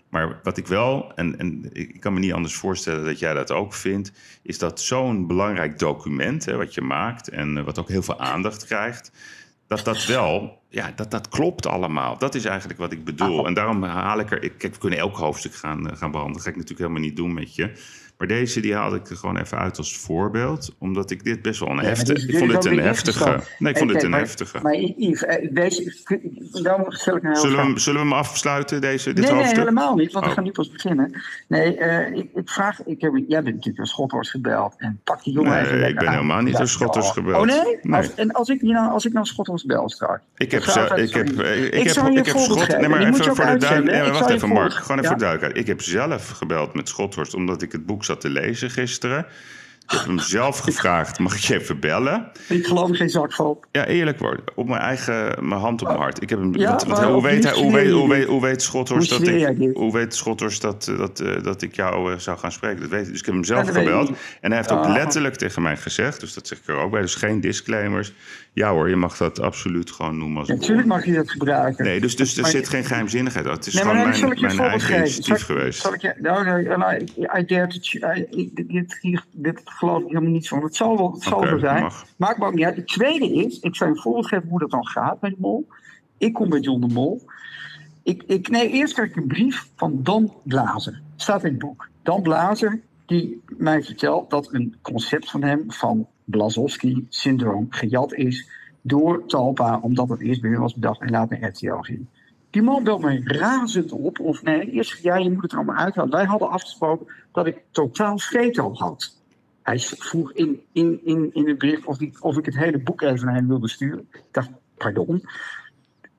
Maar wat ik wel, en ik kan me niet anders voorstellen dat jij dat ook vindt, is dat zo'n belangrijk document, hè, wat je maakt en wat ook heel veel aandacht krijgt, dat klopt allemaal. Dat is eigenlijk wat ik bedoel. En daarom haal ik er... Kijk, we kunnen elk hoofdstuk gaan behandelen. Dat ga ik natuurlijk helemaal niet doen met je. Maar deze, die haalde ik er gewoon even uit als voorbeeld. Omdat ik dit best wel een heftige... Ik vond dit een heftige. Maar Yves, daarom stel ik een heel vraag. Zullen we hem afsluiten, dit hoofdstuk? Nee, helemaal niet, want we gaan nu pas beginnen. Nee, ik vraag... Jij bent natuurlijk een Schothorst gebeld. En pak die jongen even lekker aan. Ik ben helemaal niet een Schothorst gebeld. Oh nee? Nee. Als ik nou Schothorst bel straks... Wacht even, Mark. Gewoon even duidelijkheid. Ik heb zelf gebeld met Schothorst omdat ik het boek zat te lezen gisteren. Ik heb hem zelf gevraagd, mag ik je even bellen? Ik geloof geen zak van. Ja, eerlijk worden. Op mijn hand op mijn hart. Ik heb hem, hoe weet Schothorst dat ik jou zou gaan spreken? Dat weet ik. Dus ik heb hem zelf gebeld. En hij heeft ook letterlijk tegen mij gezegd, dus dat zeg ik er ook bij, dus geen disclaimers. Ja hoor, je mag dat absoluut gewoon noemen. Als natuurlijk mag je dat gebruiken. Nee, dus er zit geen geheimzinnigheid uit. Het is gewoon mijn eigen initiatief geweest. Dit geloof ik helemaal niet van. Het zal wel zo zijn. Maakt me ook niet uit. Het tweede is, ik zal je een voorbeeld geven hoe dat dan gaat met de Mol. Ik kom bij John de Mol. Eerst krijg ik een brief van Dan Blazer. Staat in het boek. Dan Blazer, die mij vertelt dat een concept van hem, van Blazowski-syndroom, gejat is door Talpa, omdat het eerst bij hem was bedacht en later naar RTL ging. Die man belt mij razend op. Of nee, eerst, ja, je moet het er allemaal uithouden. Wij hadden afgesproken dat ik totaal veto had. Hij vroeg in het bericht of ik het hele boek even naar hem wilde sturen. Ik dacht, pardon.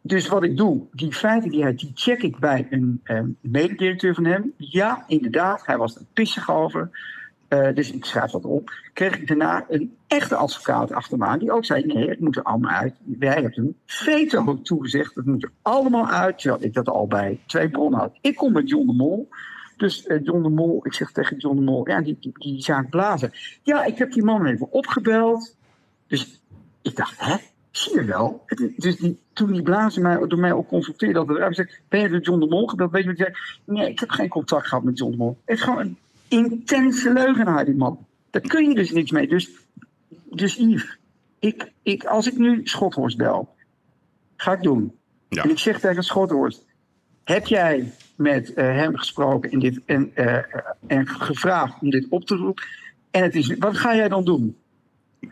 Dus wat ik doe, die feiten die check ik bij een mededirecteur van hem. Ja, inderdaad, hij was er pissig over. Dus ik schrijf dat op. Kreeg ik daarna een echte advocaat achter me aan die ook zei, nee, het moet er allemaal uit. Wij hebben een veto toegezegd, het moet er allemaal uit. Terwijl ik dat al bij 2 bronnen had. Ik kom met John de Mol. Dus John de Mol, ik zeg tegen John de Mol, ja, die zaak blazen. Ja, ik heb die man even opgebeld. Dus ik dacht, hè, zie je wel. Dus toen die blazen door mij ook confronteerde, dat hij zei, ben je door John de Mol gebeld? Weet je wat ik zeg? Nee, ik heb geen contact gehad met John de Mol. Het is gewoon een intense leugenaar, die man. Daar kun je dus niks mee. Dus Yves, als ik nu Schothorst bel, ga ik doen. Ja. En ik zeg tegen Schothorst, heb jij met hem gesproken en gevraagd om dit op te roepen? En het is, wat ga jij dan doen?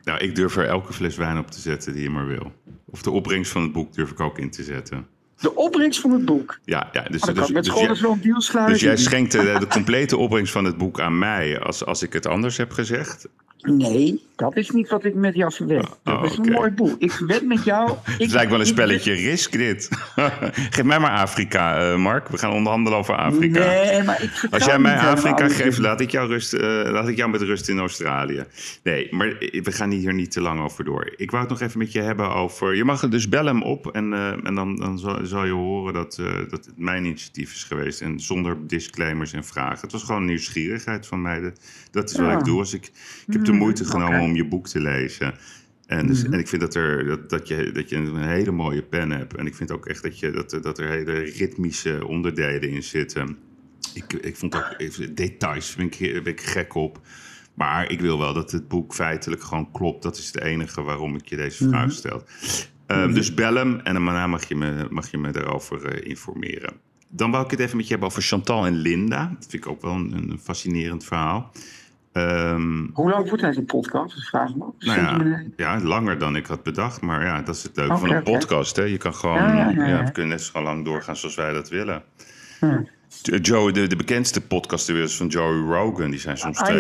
Nou, ik durf er elke fles wijn op te zetten die je maar wil. Of de opbrengst van het boek durf ik ook in te zetten. De opbrengst van het boek? Ja dus jij schenkt de complete opbrengst van het boek aan mij als ik het anders heb gezegd? Nee, dat is niet wat ik met jou verwed. Dat is een mooi boek. Ik verwed met jou... Het is eigenlijk wel een spelletje risk, dit. Geef mij maar Afrika, Mark. We gaan onderhandelen over Afrika. Nee, maar ik als jij mij Afrika geeft, laat ik jou met rust in Australië. Nee, maar we gaan hier niet te lang over door. Ik wou het nog even met je hebben over... Je mag dus bellen hem op en dan zal je horen dat het mijn initiatief is geweest. En zonder disclaimers en vragen. Het was gewoon nieuwsgierigheid van mij. Dat is wat ik doe. Ik heb de moeite genomen om je boek te lezen. En, dus, en ik vind dat, dat je een hele mooie pen hebt. En ik vind ook echt dat er hele ritmische onderdelen in zitten. Ik vond ook details, ben ik gek op. Maar ik wil wel dat het boek feitelijk gewoon klopt. Dat is het enige waarom ik je deze vraag stel. Dus bel hem en daarna mag je me daarover informeren. Dan wou ik het even met je hebben over Chantal en Linda. Dat vind ik ook wel een fascinerend verhaal. Hoe lang wordt deze podcast? Dus vraag me. Langer dan ik had bedacht. Maar ja, dat is het leuke van een podcast. Hè? Je kan gewoon, we kunnen net zo lang doorgaan zoals wij dat willen. Joe, de bekendste podcasters van Joe Rogan, die zijn soms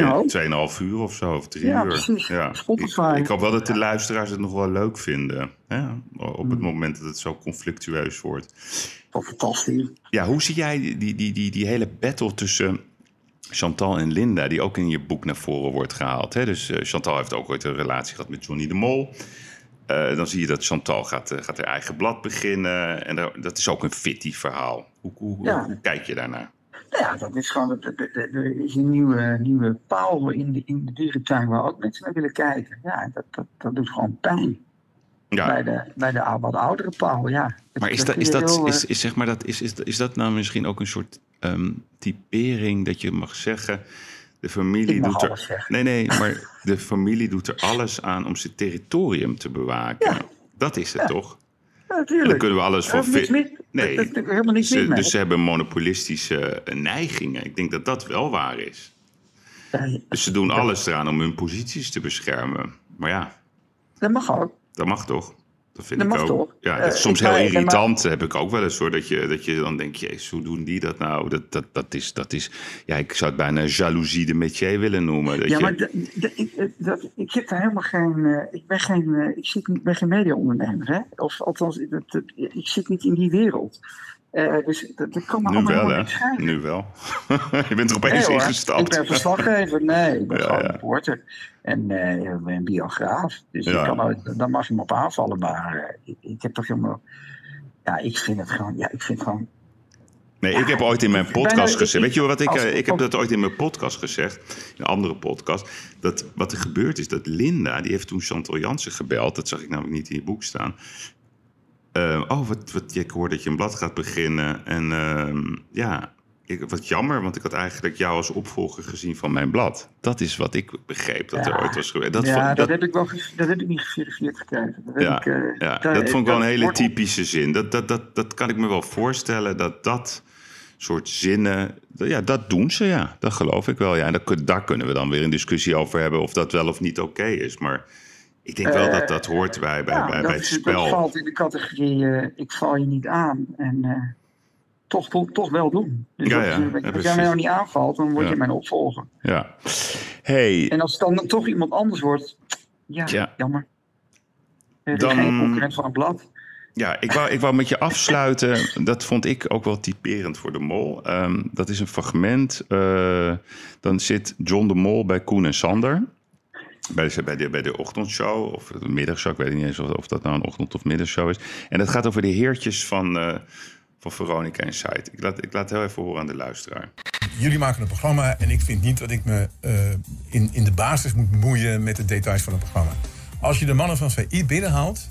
2,5 uur of zo, of 3 uur. Precies. Ja, precies. Ik hoop wel dat de luisteraars het nog wel leuk vinden. Ja, op het moment dat het zo conflictueus wordt. Wat fantastisch. Ja, hoe zie jij die hele battle tussen Chantal en Linda, die ook in je boek naar voren wordt gehaald? Hè? Dus Chantal heeft ook ooit een relatie gehad met Johnny de Mol. Dan zie je dat Chantal gaat haar eigen blad beginnen. En dat is ook een fitty verhaal. Hoe kijk je daarnaar? Ja, dat is gewoon... Er is een nieuwe paal in de dierentuin waar ook mensen naar willen kijken. Ja, dat doet gewoon pijn. Ja. Bij de wat oudere paal, ja. Maar is dat nou misschien ook een soort typering dat je mag zeggen... De familie doet er... Nee, maar de familie doet er alles aan om zijn territorium te bewaken. Ja. Dat is het toch? Ja, natuurlijk. Dan kunnen we alles voor vinden. Nee, dat is helemaal niks mee. Dus ze hebben monopolistische neigingen. Ik denk dat dat wel waar is. Dus ze doen alles eraan om hun posities te beschermen. Maar ja. Dat mag ook. Dat mag toch? Dat vind ik ook. Ja, dat is soms heel irritant, heb ik ook wel eens hoor. Dat je dan denkt, jezus, hoe doen die dat nou? Dat is... Ja, ik zou het bijna jaloezie de métier willen noemen. Ik heb daar helemaal geen... Ik ben geen mediaondernemer, hè? Of althans, ik zit niet in die wereld. Dus dat kan me nu allemaal wel, niet schrijven. Nu wel. Je bent er opeens ingestapt. Ik ben verslaggever. Nee, ik ben gewoon reporter. En ik ben biograaf. Dus dan mag je me op aanvallen. Maar ik heb toch helemaal... Ja, ik vind het gewoon... Ja, ik vind gewoon... Nee, ik heb ooit in mijn podcast gezegd... Weet je wat ik heb dat ooit in mijn podcast gezegd. In een andere podcast. Dat wat er gebeurd is, dat Linda... Die heeft toen Chantal Janssen gebeld. Dat zag ik namelijk niet in je boek staan... ik hoor dat je een blad gaat beginnen. En wat jammer, want ik had eigenlijk jou als opvolger gezien van mijn blad. Dat is wat ik begreep dat er ooit was gebeurd. Dat heb ik niet geverifieerd gekregen. Dat vond ik wel een hele typische zin. Dat kan ik me wel voorstellen, dat soort zinnen... Ja, dat doen ze, ja. Dat geloof ik wel, ja. En daar kunnen we dan weer een discussie over hebben... of dat wel of niet oké is, maar... Ik denk wel dat dat hoort bij het spel. Dat valt in de categorie, ik val je niet aan. En toch wel doen. Dus als jij mij nou niet aanvalt, dan word je mijn opvolger. Ja. Hey. En als het dan toch iemand anders wordt, jammer. Er is geen concurrent van een blad. Ja, ik wou met je afsluiten. Dat vond ik ook wel typerend voor de Mol. Dat is een fragment. Dan zit John de Mol bij Koen en Sander... Bij de ochtendshow of de middagshow. Ik weet niet eens of dat nou een ochtend- of middagshow is. En dat gaat over de heertjes van Veronica Inside. Ik laat heel even horen aan de luisteraar. Jullie maken een programma en ik vind niet dat ik me in de basis moet bemoeien met de details van het programma. Als je de mannen van VI binnenhaalt,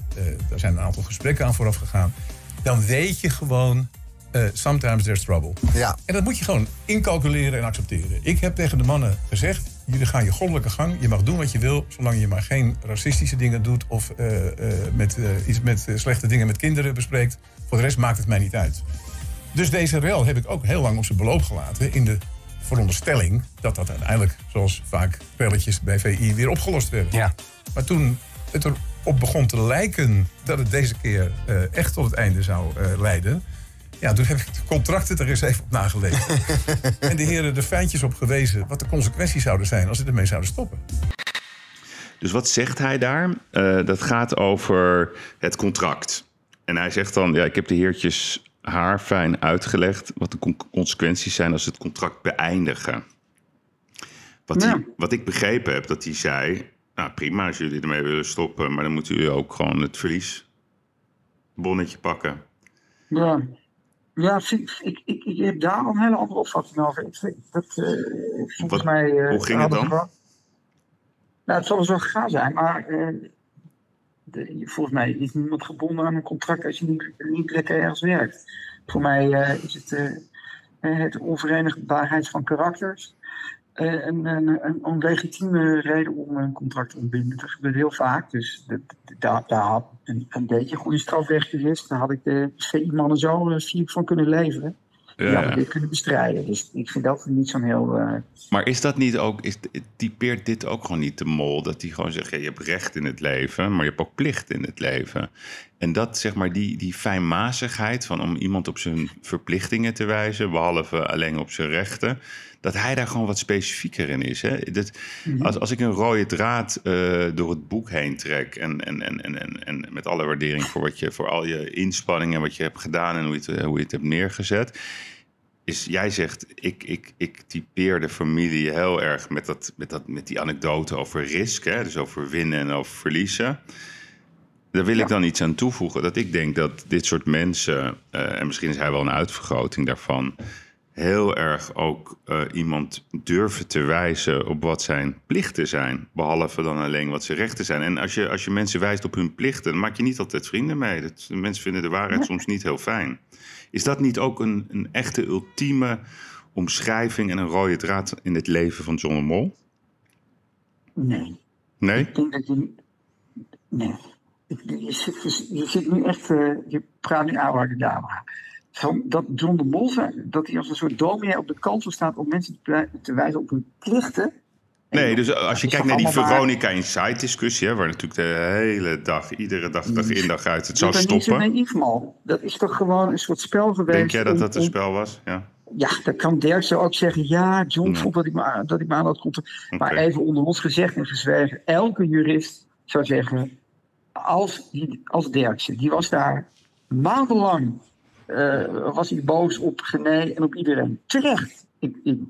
daar zijn een aantal gesprekken aan vooraf gegaan, dan weet je gewoon... sometimes there's trouble. Ja. En dat moet je gewoon incalculeren en accepteren. Ik heb tegen de mannen gezegd... jullie gaan je goddelijke gang, je mag doen wat je wil... zolang je maar geen racistische dingen doet... of iets met slechte dingen met kinderen bespreekt. Voor de rest maakt het mij niet uit. Dus deze rel heb ik ook heel lang op zijn beloop gelaten... in de veronderstelling dat dat uiteindelijk... zoals vaak relletjes bij VI weer opgelost werden. Ja. Maar toen het erop begon te lijken... dat het deze keer echt tot het einde zou leiden... Ja, toen heb ik de contracten er eens even op nagelezen. En de heren er fijntjes op gewezen wat de consequenties zouden zijn als ze ermee zouden stoppen. Dus wat zegt hij daar? Dat gaat over het contract. En hij zegt dan, ja, ik heb de heertjes haarfijn uitgelegd... wat de consequenties zijn als ze het contract beëindigen. Wat ik begrepen heb, dat hij zei... nou prima, als jullie ermee willen stoppen... maar dan moeten jullie ook gewoon het verliesbonnetje pakken. Ja. Ja, ik heb daar al een hele andere opvatting over. Volgens mij, hoe ging het dan? Nou, het zal dus wel gegaan zijn, maar Volgens mij is niemand gebonden aan een contract als je niet lekker ergens werkt. Voor mij is het het onverenigbaarheid van karakters een onlegitieme reden om een contract te ontbinden. Dat gebeurt heel vaak. Dus daar had een beetje goede strafrechtjurist. Daar had ik de CI-mannen zo ziek van kunnen leveren. Die hadden dit kunnen bestrijden. Dus ik vind dat niet zo'n heel... Maar is dat niet ook... typeert dit ook gewoon niet de Mol? Dat die gewoon zegt, ja, je hebt recht in het leven, maar je hebt ook plicht in het leven. En dat, zeg maar, die fijnmazigheid van om iemand op zijn verplichtingen te wijzen, behalve alleen op zijn rechten, dat hij daar gewoon wat specifieker in is. Hè? Als ik een rode draad door het boek heen trek en met alle waardering voor al je inspanningen, wat je hebt gedaan en hoe je het hebt neergezet, is jij zegt, ik typeer de familie heel erg met die anekdote over risk, hè? Dus over winnen en over verliezen. Daar wil ik dan iets aan toevoegen. Dat ik denk dat dit soort mensen, en misschien is hij wel een uitvergroting daarvan, heel erg ook iemand durven te wijzen op wat zijn plichten zijn, behalve dan alleen wat zijn rechten zijn. En als je mensen wijst op hun plichten, dan maak je niet altijd vrienden mee. Mensen vinden de waarheid soms niet heel fijn. Is dat niet ook een echte ultieme omschrijving en een rode draad in het leven van John de Mol? Nee. Nee? Ik denk dat je... Nee. Je zit nu echt... Je praat nu aan de dame. Dat John de Mol, dat hij als een soort dominee op de kansel staat om mensen te wijzen op hun plichten. Nee, dus als je kijkt naar die Veronica Inside discussie, hè, waar natuurlijk de hele dag, iedere dag in dag uit het zou stoppen. Dat is niet zo naïef, man. Dat is toch gewoon een soort spel geweest. Denk jij dat dat een spel was? Ja. Ja, dan kan Dirk zo ook zeggen, ja, John vond dat ik me aan had komt. Maar even onder ons gezegd en gezwegen, elke jurist zou zeggen, als Dirkse, die was daar maandenlang, was hij boos op Gené en op iedereen. Terecht.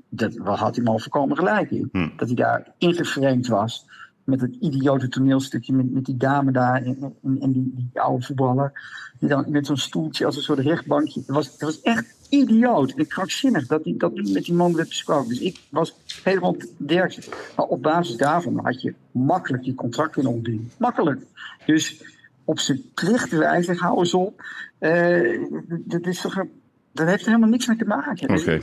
Daar had hij me al voorkomen gelijk in. Dat hij daar ingevreemd was met het idiote toneelstukje met die dame daar en die oude voetballer. Die dan met zo'n stoeltje als een soort rechtbankje. Het was echt idioot en krankzinnig dat met die man werd besproken. Dus ik was helemaal Dirkse. Maar op basis daarvan had je makkelijk je contract kunnen ontbinden. Makkelijk. Dus op zijn plichten wijzen, hou eens op. Dat heeft er helemaal niks mee te maken. Okay.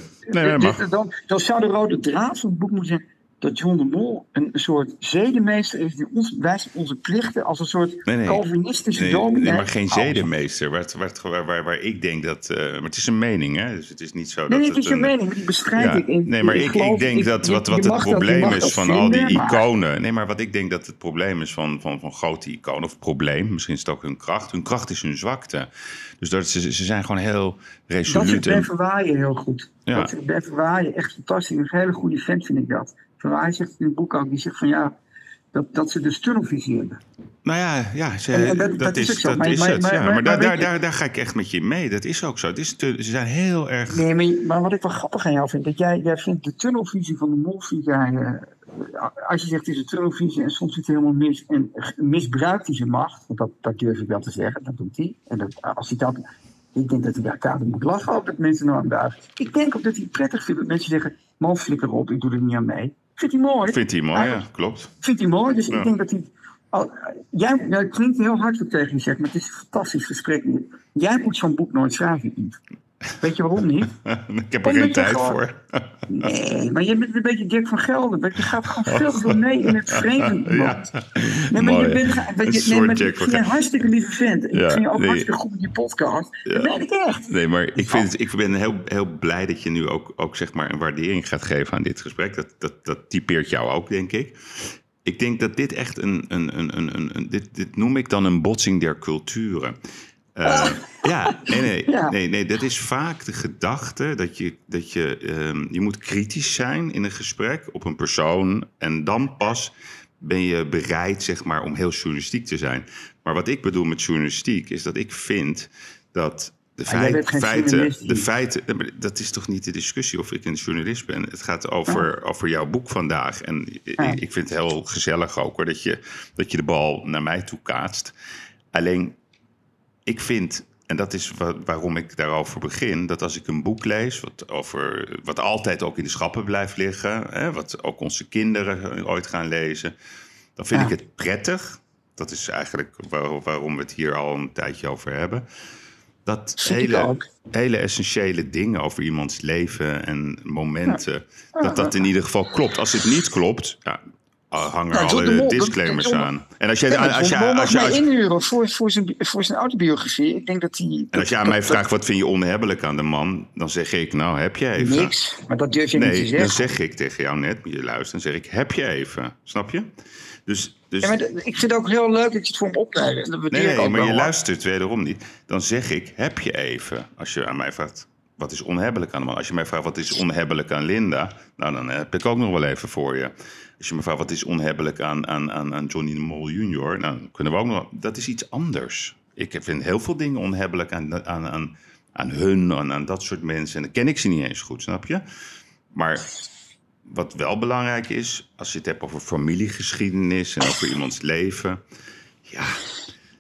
Dan zou de rode draad van het boek moeten zijn dat John de Mol een soort zedenmeester is die ons wijst op onze plichten als een soort Calvinistische dominee. Nee, maar geen zedenmeester. Waar ik denk dat... maar het is een mening, hè? Dus het is niet zo dat... Nee, het is een mening, die bestrijd ik. Nee, maar ik denk dat wat het probleem is van al die iconen... Nee, maar wat ik denk dat het probleem is van grote iconen, of probleem, misschien is het ook hun kracht. Hun kracht is hun zwakte. Dus dat ze zijn gewoon heel resoluut. Dat is Ben Verwaayen heel goed. Ja. Dat is Ben Verwaayen echt fantastisch. Een hele goede vent vind ik dat. Hij zegt in het boek ook, die zegt van ja, dat ze dus tunnelvisie hebben. Nou ja ze, en dat is het. Maar daar ga ik echt met je mee. Dat is ook zo. Ze zijn heel erg... Nee, maar wat ik wel grappig aan jou vind, dat jij vindt de tunnelvisie van de Mol, als je zegt het is een tunnelvisie en soms zit hij helemaal mis en misbruikt hij zijn macht, want dat durf ik wel te zeggen, dat doet hij. En als hij dat... Ik denk dat hij daar kader moet lachen op dat mensen nou aan buigen. Ik denk ook dat hij prettig vindt dat mensen zeggen, man flikker op, ik doe er niet aan mee. Vindt hij mooi, ja, klopt. Vindt hij mooi, dus ik denk dat hij... Jij klinkt heel hard wat tegen je zegt, maar het is een fantastisch gesprek. Jij moet zo'n boek nooit schrijven, Yves. Weet je waarom niet? Ik heb er geen tijd voor. Nee, maar je bent een beetje Dirk van Gelder. Je gaat gewoon veel door mee in het vreemde. Ja. Nee, maar je bent een hartstikke lieve vent. Ik vind je ook hartstikke goed met je podcast. Ja. Dat weet ik echt. Nee, maar ik ben heel blij dat je nu ook zeg maar een waardering gaat geven aan dit gesprek. Dat typeert jou ook, denk ik. Ik denk dat dit echt dit noem ik dan een botsing der culturen. Nee, dat is vaak de gedachte dat je moet kritisch zijn in een gesprek op een persoon en dan pas ben je bereid, zeg maar, om heel journalistiek te zijn. Maar wat ik bedoel met journalistiek is dat ik vind dat de feiten, dat is toch niet de discussie of ik een journalist ben. Het gaat over jouw boek vandaag en ik vind het heel gezellig ook hoor, dat je de bal naar mij toe kaatst. Alleen ik vind, en dat is waarom ik daarover begin, dat als ik een boek lees, wat altijd ook in de schappen blijft liggen, hè, wat ook onze kinderen ooit gaan lezen, dan vind ik het prettig Dat is eigenlijk waarom we het hier al een tijdje over hebben. Dat hele essentiële dingen over iemands leven en momenten, dat in ieder geval klopt. Als het niet klopt, hangen er alle disclaimers aan. En als jij mij inhuren voor zijn autobiografie, ik denk dat hij... En als jij aan mij vraagt, wat vind je onhebbelijk aan de man? Dan zeg ik, nou, heb je even... Niks, maar dat durf je niet te zeggen. Dan zeg ik tegen jou net, je luistert, dan zeg ik, heb je even, snap je? Dus... Ja, maar ik vind het ook heel leuk dat je het voor me opneemt. Je luistert wederom niet. Dan zeg ik, heb je even. Als je aan mij vraagt, wat is onhebbelijk aan de man? Als je mij vraagt, wat is onhebbelijk aan Linda? Nou, dan heb ik ook nog wel even voor je. Als je me vraagt, wat is onhebbelijk aan Johnny de Mol junior? Nou, dan kunnen we ook nog... Dat is iets anders. Ik vind heel veel dingen onhebbelijk aan dat soort mensen. En dan ken ik ze niet eens goed, snap je? Maar... Wat wel belangrijk is, als je het hebt over familiegeschiedenis en over iemands leven. Ja,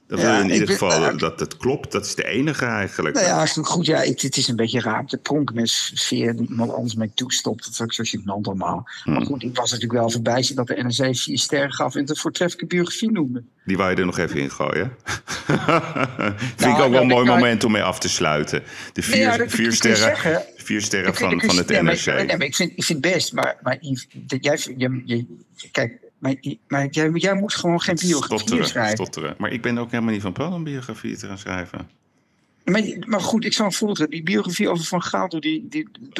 dan wil je in ieder geval dat het klopt. Dat is de enige eigenlijk. Nou ja, goed, het is een beetje raar. De pronkmensfeer die iemand anders mee toestopt. Dat is ook zo gênant allemaal. Maar goed, ik was natuurlijk wel voorbij dat de NRC 4 sterren gaf en het een voortreffelijke biografie noemde. Die wou je er nog even in gooien. Vind ik ook wel een mooi moment om mee af te sluiten. De 4 sterren van het NRC. Ik vind het best, maar jij moet gewoon geen biografie schrijven. Maar ik ben ook helemaal niet van plan om biografie te gaan schrijven. Maar goed, ik zou voelen die biografie over Van Gaal door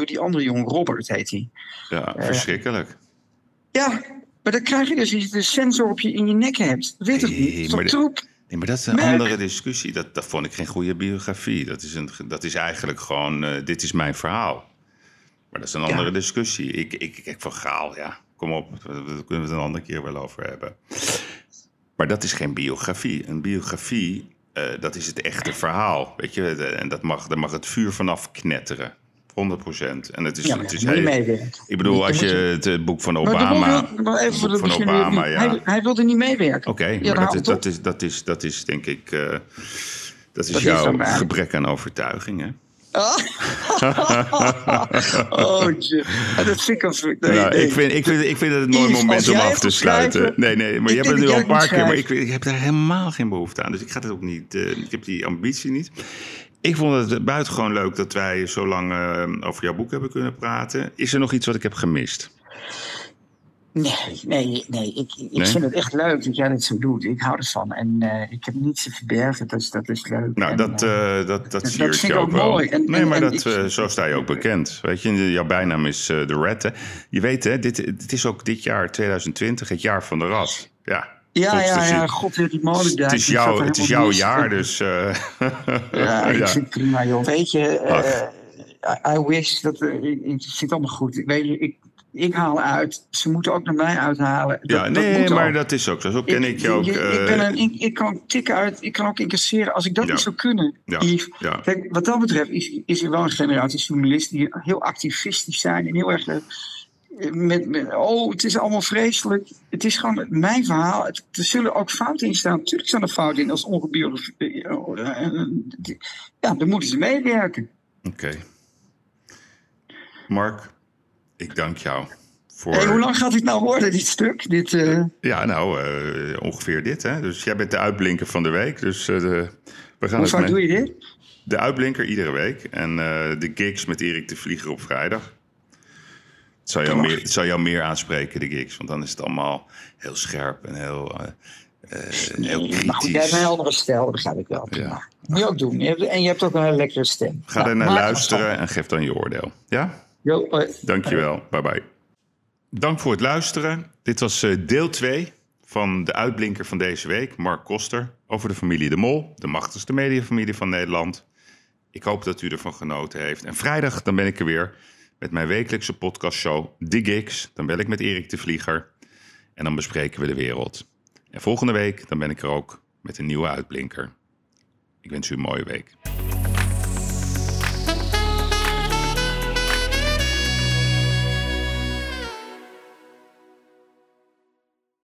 die andere jongen, Robert heet hij. Ja, verschrikkelijk. Ja, maar dan krijg je dus dat je de sensor in je nek hebt. Weet het niet, zo'n troep. Nee, maar dat is een andere discussie. Dat vond ik geen goede biografie. Dat is eigenlijk gewoon... dit is mijn verhaal. Maar dat is een andere discussie. Ik Van Gaal, kom op. Daar kunnen we het een andere keer wel over hebben. Maar dat is geen biografie. Een biografie, dat is het echte verhaal. Weet je, en daar mag het vuur vanaf knetteren. 100%. En het is... Ja, het is ik bedoel, als je het boek van Obama... Hij wilde niet meewerken. Oké, maar dat is denk ik... dat is jouw gebrek aan overtuiging, hè? Dat vind ik een... Ik vind het een mooi moment om af te sluiten. Nee, maar je hebt het nu al een paar keer... Maar ik heb daar helemaal geen behoefte aan. Dus ik ga het ook niet... ik heb die ambitie niet... Ik vond het buitengewoon leuk dat wij zo lang over jouw boek hebben kunnen praten. Is er nog iets wat ik heb gemist? Nee. Ik vind het echt leuk dat jij dit zo doet. Ik hou ervan. En ik heb niets te verbergen, dus dat is leuk. Nou, en, dat zie ik ook wel. Mooi. Zo sta je ook bekend. Weet je, jouw bijnaam is de Rat. Hè? Je weet, hè, dit is ook dit jaar 2020, het jaar van de rat. Ja. Ja, god, die Molendijk. Het is jouw jaar, dus... ik vind het prima, joh. Weet je, I wish dat... Het zit allemaal goed. Weet je, ik haal uit. Ze moeten ook naar mij uithalen. Dat is ook zo. Zo ken ik je ook. Ik kan tikken uit, ik kan ook incasseren. Als ik dat niet zou kunnen, Yves... Ja. Kijk, wat dat betreft is er wel een generatie journalisten... die heel activistisch zijn en heel erg... het is allemaal vreselijk. Het is gewoon mijn verhaal. Er zullen ook fouten in staan. Natuurlijk staan er fouten in als ongebiedig. Ja, dan moeten ze meewerken. Oké. Mark, ik dank jou. Voor... Hey, hoe lang gaat dit nou worden, dit stuk? Ja, nou, ongeveer dit. Hè? Dus jij bent de uitblinker van de week. Dus, hoe vaak doe je dit? De uitblinker iedere week. En de gigs met Erik de Vlieger op vrijdag. Het zou jou meer aanspreken, de gigs. Want dan is het allemaal heel scherp en heel kritisch. Maar goed, jij hebt een heldere stijl, dat begrijp ik wel. Ja. Moet je ook doen. En je hebt ook een hele lekkere stem. Ga er naar luisteren en geef dan je oordeel. Ja? Jo, dankjewel. Bye-bye. Dank voor het luisteren. Dit was deel 2 van de uitblinker van deze week. Mark Koster over de familie De Mol. De machtigste mediafamilie van Nederland. Ik hoop dat u ervan genoten heeft. En vrijdag, dan ben ik er weer... met mijn wekelijkse podcastshow De Gigs. Dan bel ik met Erik de Vlieger. En dan bespreken we de wereld. En volgende week dan ben ik er ook met een nieuwe uitblinker. Ik wens u een mooie week.